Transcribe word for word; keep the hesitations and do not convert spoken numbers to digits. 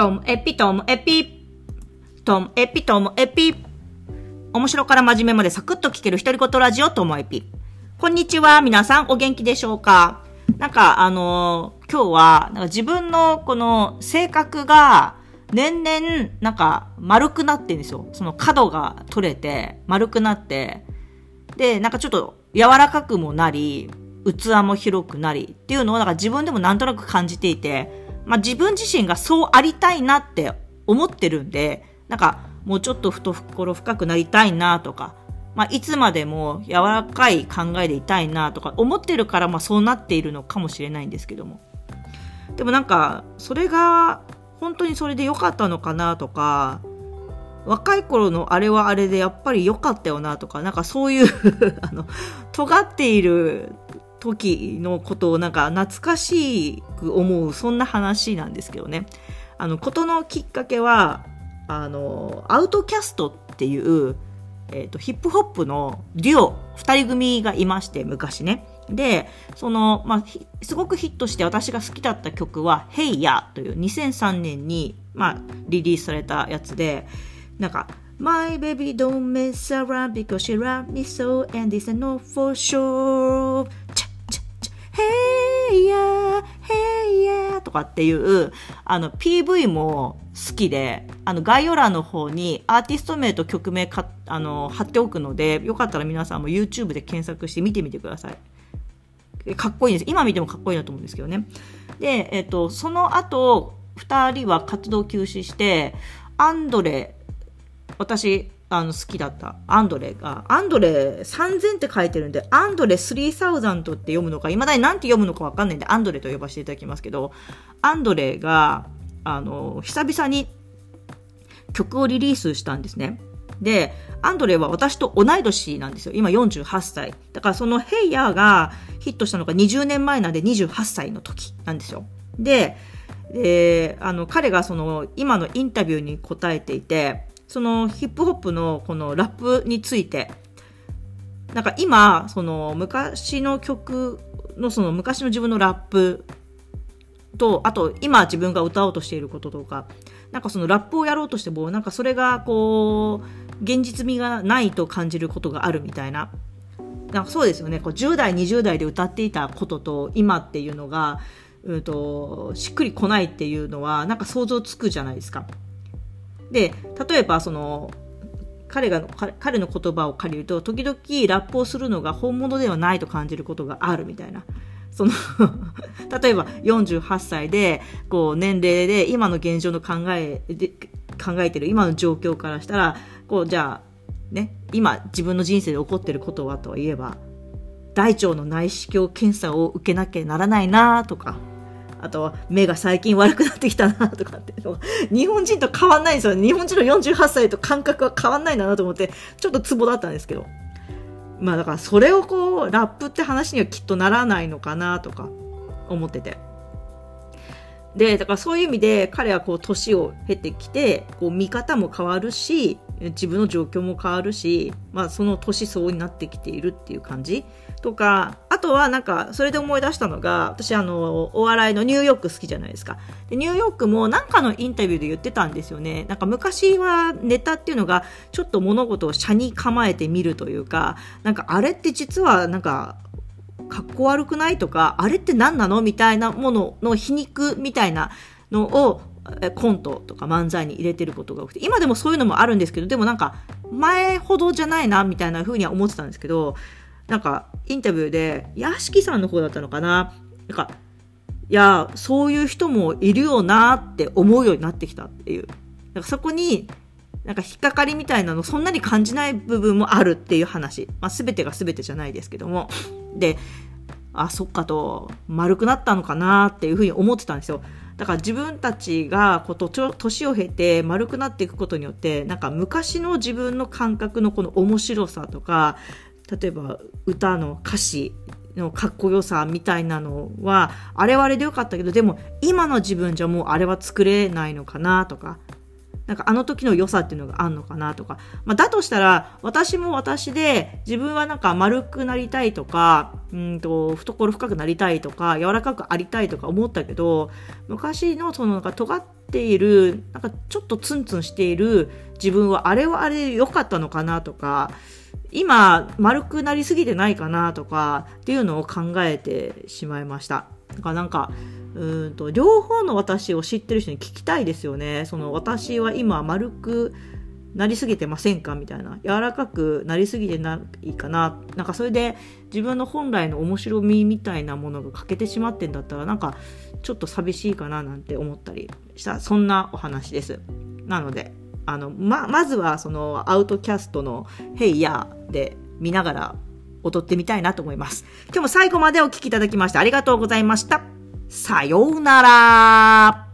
ともえぴともえぴともえぴともえぴ、面白から真面目までサクッと聞ける独り言ラジオともえぴ。こんにちは、皆さんお元気でしょうか。なんかあのー、今日はなんか自分のこの性格が年々なんか丸くなってんですよ。その角が取れて丸くなって、でなんかちょっと柔らかくもなり器も広くなりっていうのをなんか自分でもなんとなく感じていて、まあ、自分自身がそうありたいなって思ってるんで、なんかもうちょっと懐深くなりたいなとか、まあ、いつまでも柔らかい考えでいたいなとか思ってるから、まあ、そうなっているのかもしれないんですけども、でもなんかそれが本当にそれで良かったのかなとか、若い頃のあれはあれでやっぱり良かったよなとか、なんかそういうあの尖っている時のことをなんか懐かしく思う、そんな話なんですけどね。あのことのきっかけはあのアウトキャストっていう、えーと、ヒップホップのデュオふたり組がいまして、昔ね。でその、まあ、すごくヒットして私が好きだった曲は「Hey Ya!」というにせんさんねんに、まあ、リリースされたやつで、なんかMy baby don't mess around because she loves me so and this I know for sure. Hey ya, hey ya とかっていうあの ピーブイ も好きで、あの概要欄の方にアーティスト名と曲名かあの貼っておくので、よかったら皆さんも YouTube で検索して見てみてください。かっこいいです。今見てもかっこいいなと思うんですけどね。で、えっとその後ふたりは活動休止して、アンドレ私あの好きだったアンドレがアンドレさんぜんって書いてるんで、アンドレさんぜんって読むのかいまだに何て読むのか分かんないんでアンドレと呼ばせていただきますけど、アンドレがあの久々に曲をリリースしたんですね。でアンドレは私と同い年なんですよ。今よんじゅうはっさいだから、その「ヘイヤー」がヒットしたのがにじゅうねんまえなんでにじゅうはっさいの時なんですよ。で、えー、あの彼がその今のインタビューに答えていて、そのヒップホップのこのラップについて、なんか今その昔の曲のその昔の自分のラップと、あと今自分が歌おうとしていることとか、なんかそのラップをやろうとしてもなんかそれがこう現実味がないと感じることがあるみたいな。なんかそうですよね。こうじゅう代にじゅう代で歌っていたことと今っていうのがうんとしっくりこないっていうのはなんか想像つくじゃないですか。で例えばその 彼が、彼の言葉を借りると、時々ラップをするのが本物ではないと感じることがあるみたいな。その例えばよんじゅうはっさいでこう年齢で今の現状の考えで考えてる今の状況からしたら、こうじゃあ、ね、今自分の人生で起こってることはといえば大腸の内視鏡検査を受けなきゃならないなとか。あと目が最近悪くなってきたなとかっていうの日本人と変わんないんですよ。日本人のよんじゅうはっさいと感覚は変わんないんだなと思ってちょっとツボだったんですけど、まあだからそれをこうラップって話にはきっとならないのかなとか思ってて、でだからそういう意味で彼はこう年を経てきてこう見方も変わるし自分の状況も変わるし、まあ、その年相応になってきているっていう感じとか、あとはなんかそれで思い出したのが、私あのお笑いのニューヨーク好きじゃないですか。でニューヨークもなんかのインタビューで言ってたんですよね。なんか昔はネタっていうのがちょっと物事を斜に構えてみるというか、なんかあれって実はなんかかっこ悪くないとか、あれって何なのみたいなものの皮肉みたいなのをコントとか漫才に入れてることが多くて、今でもそういうのもあるんですけど、でもなんか前ほどじゃないなみたいな風には思ってたんですけど、なんかインタビューで屋敷さんの方だったのかな、なんかいやそういう人もいるよなって思うようになってきたっていう、なんかそこになんか引っかかりみたいなのそんなに感じない部分もあるっていう話、まあ、全てが全てじゃないですけども、であそっかと丸くなったのかなっていうふうに思ってたんですよ。だから自分たちがこう年を経て丸くなっていくことによって、なんか昔の自分の感覚のこの面白さとか、例えば歌の歌詞のかっこよさみたいなのはあれはあれでよかったけど、でも今の自分じゃもうあれは作れないのかなとか、なんかあの時の良さっていうのがあるのかなとか、まあ、だとしたら私も私で自分はなんか丸くなりたいとか、うんと懐深くなりたいとか柔らかくありたいとか思ったけど、昔のそのなんか尖っているなんかちょっとツンツンしている自分はあれはあれで良かったのかなとか、今丸くなりすぎてないかなとかっていうのを考えてしまいました。なんかなんかうんと両方の私を知ってる人に聞きたいですよね。その私は今丸くなりすぎてませんかみたいな、柔らかくなりすぎてないかな、なんかそれで自分の本来の面白みみたいなものが欠けてしまってんだったら、なんかちょっと寂しいかななんて思ったりした、そんなお話です。なのであの ま, まずはそのアウトキャストの Hey Ya! で見ながら踊ってみたいなと思います。今日も最後までお聞きいただきましてありがとうございました。さようなら。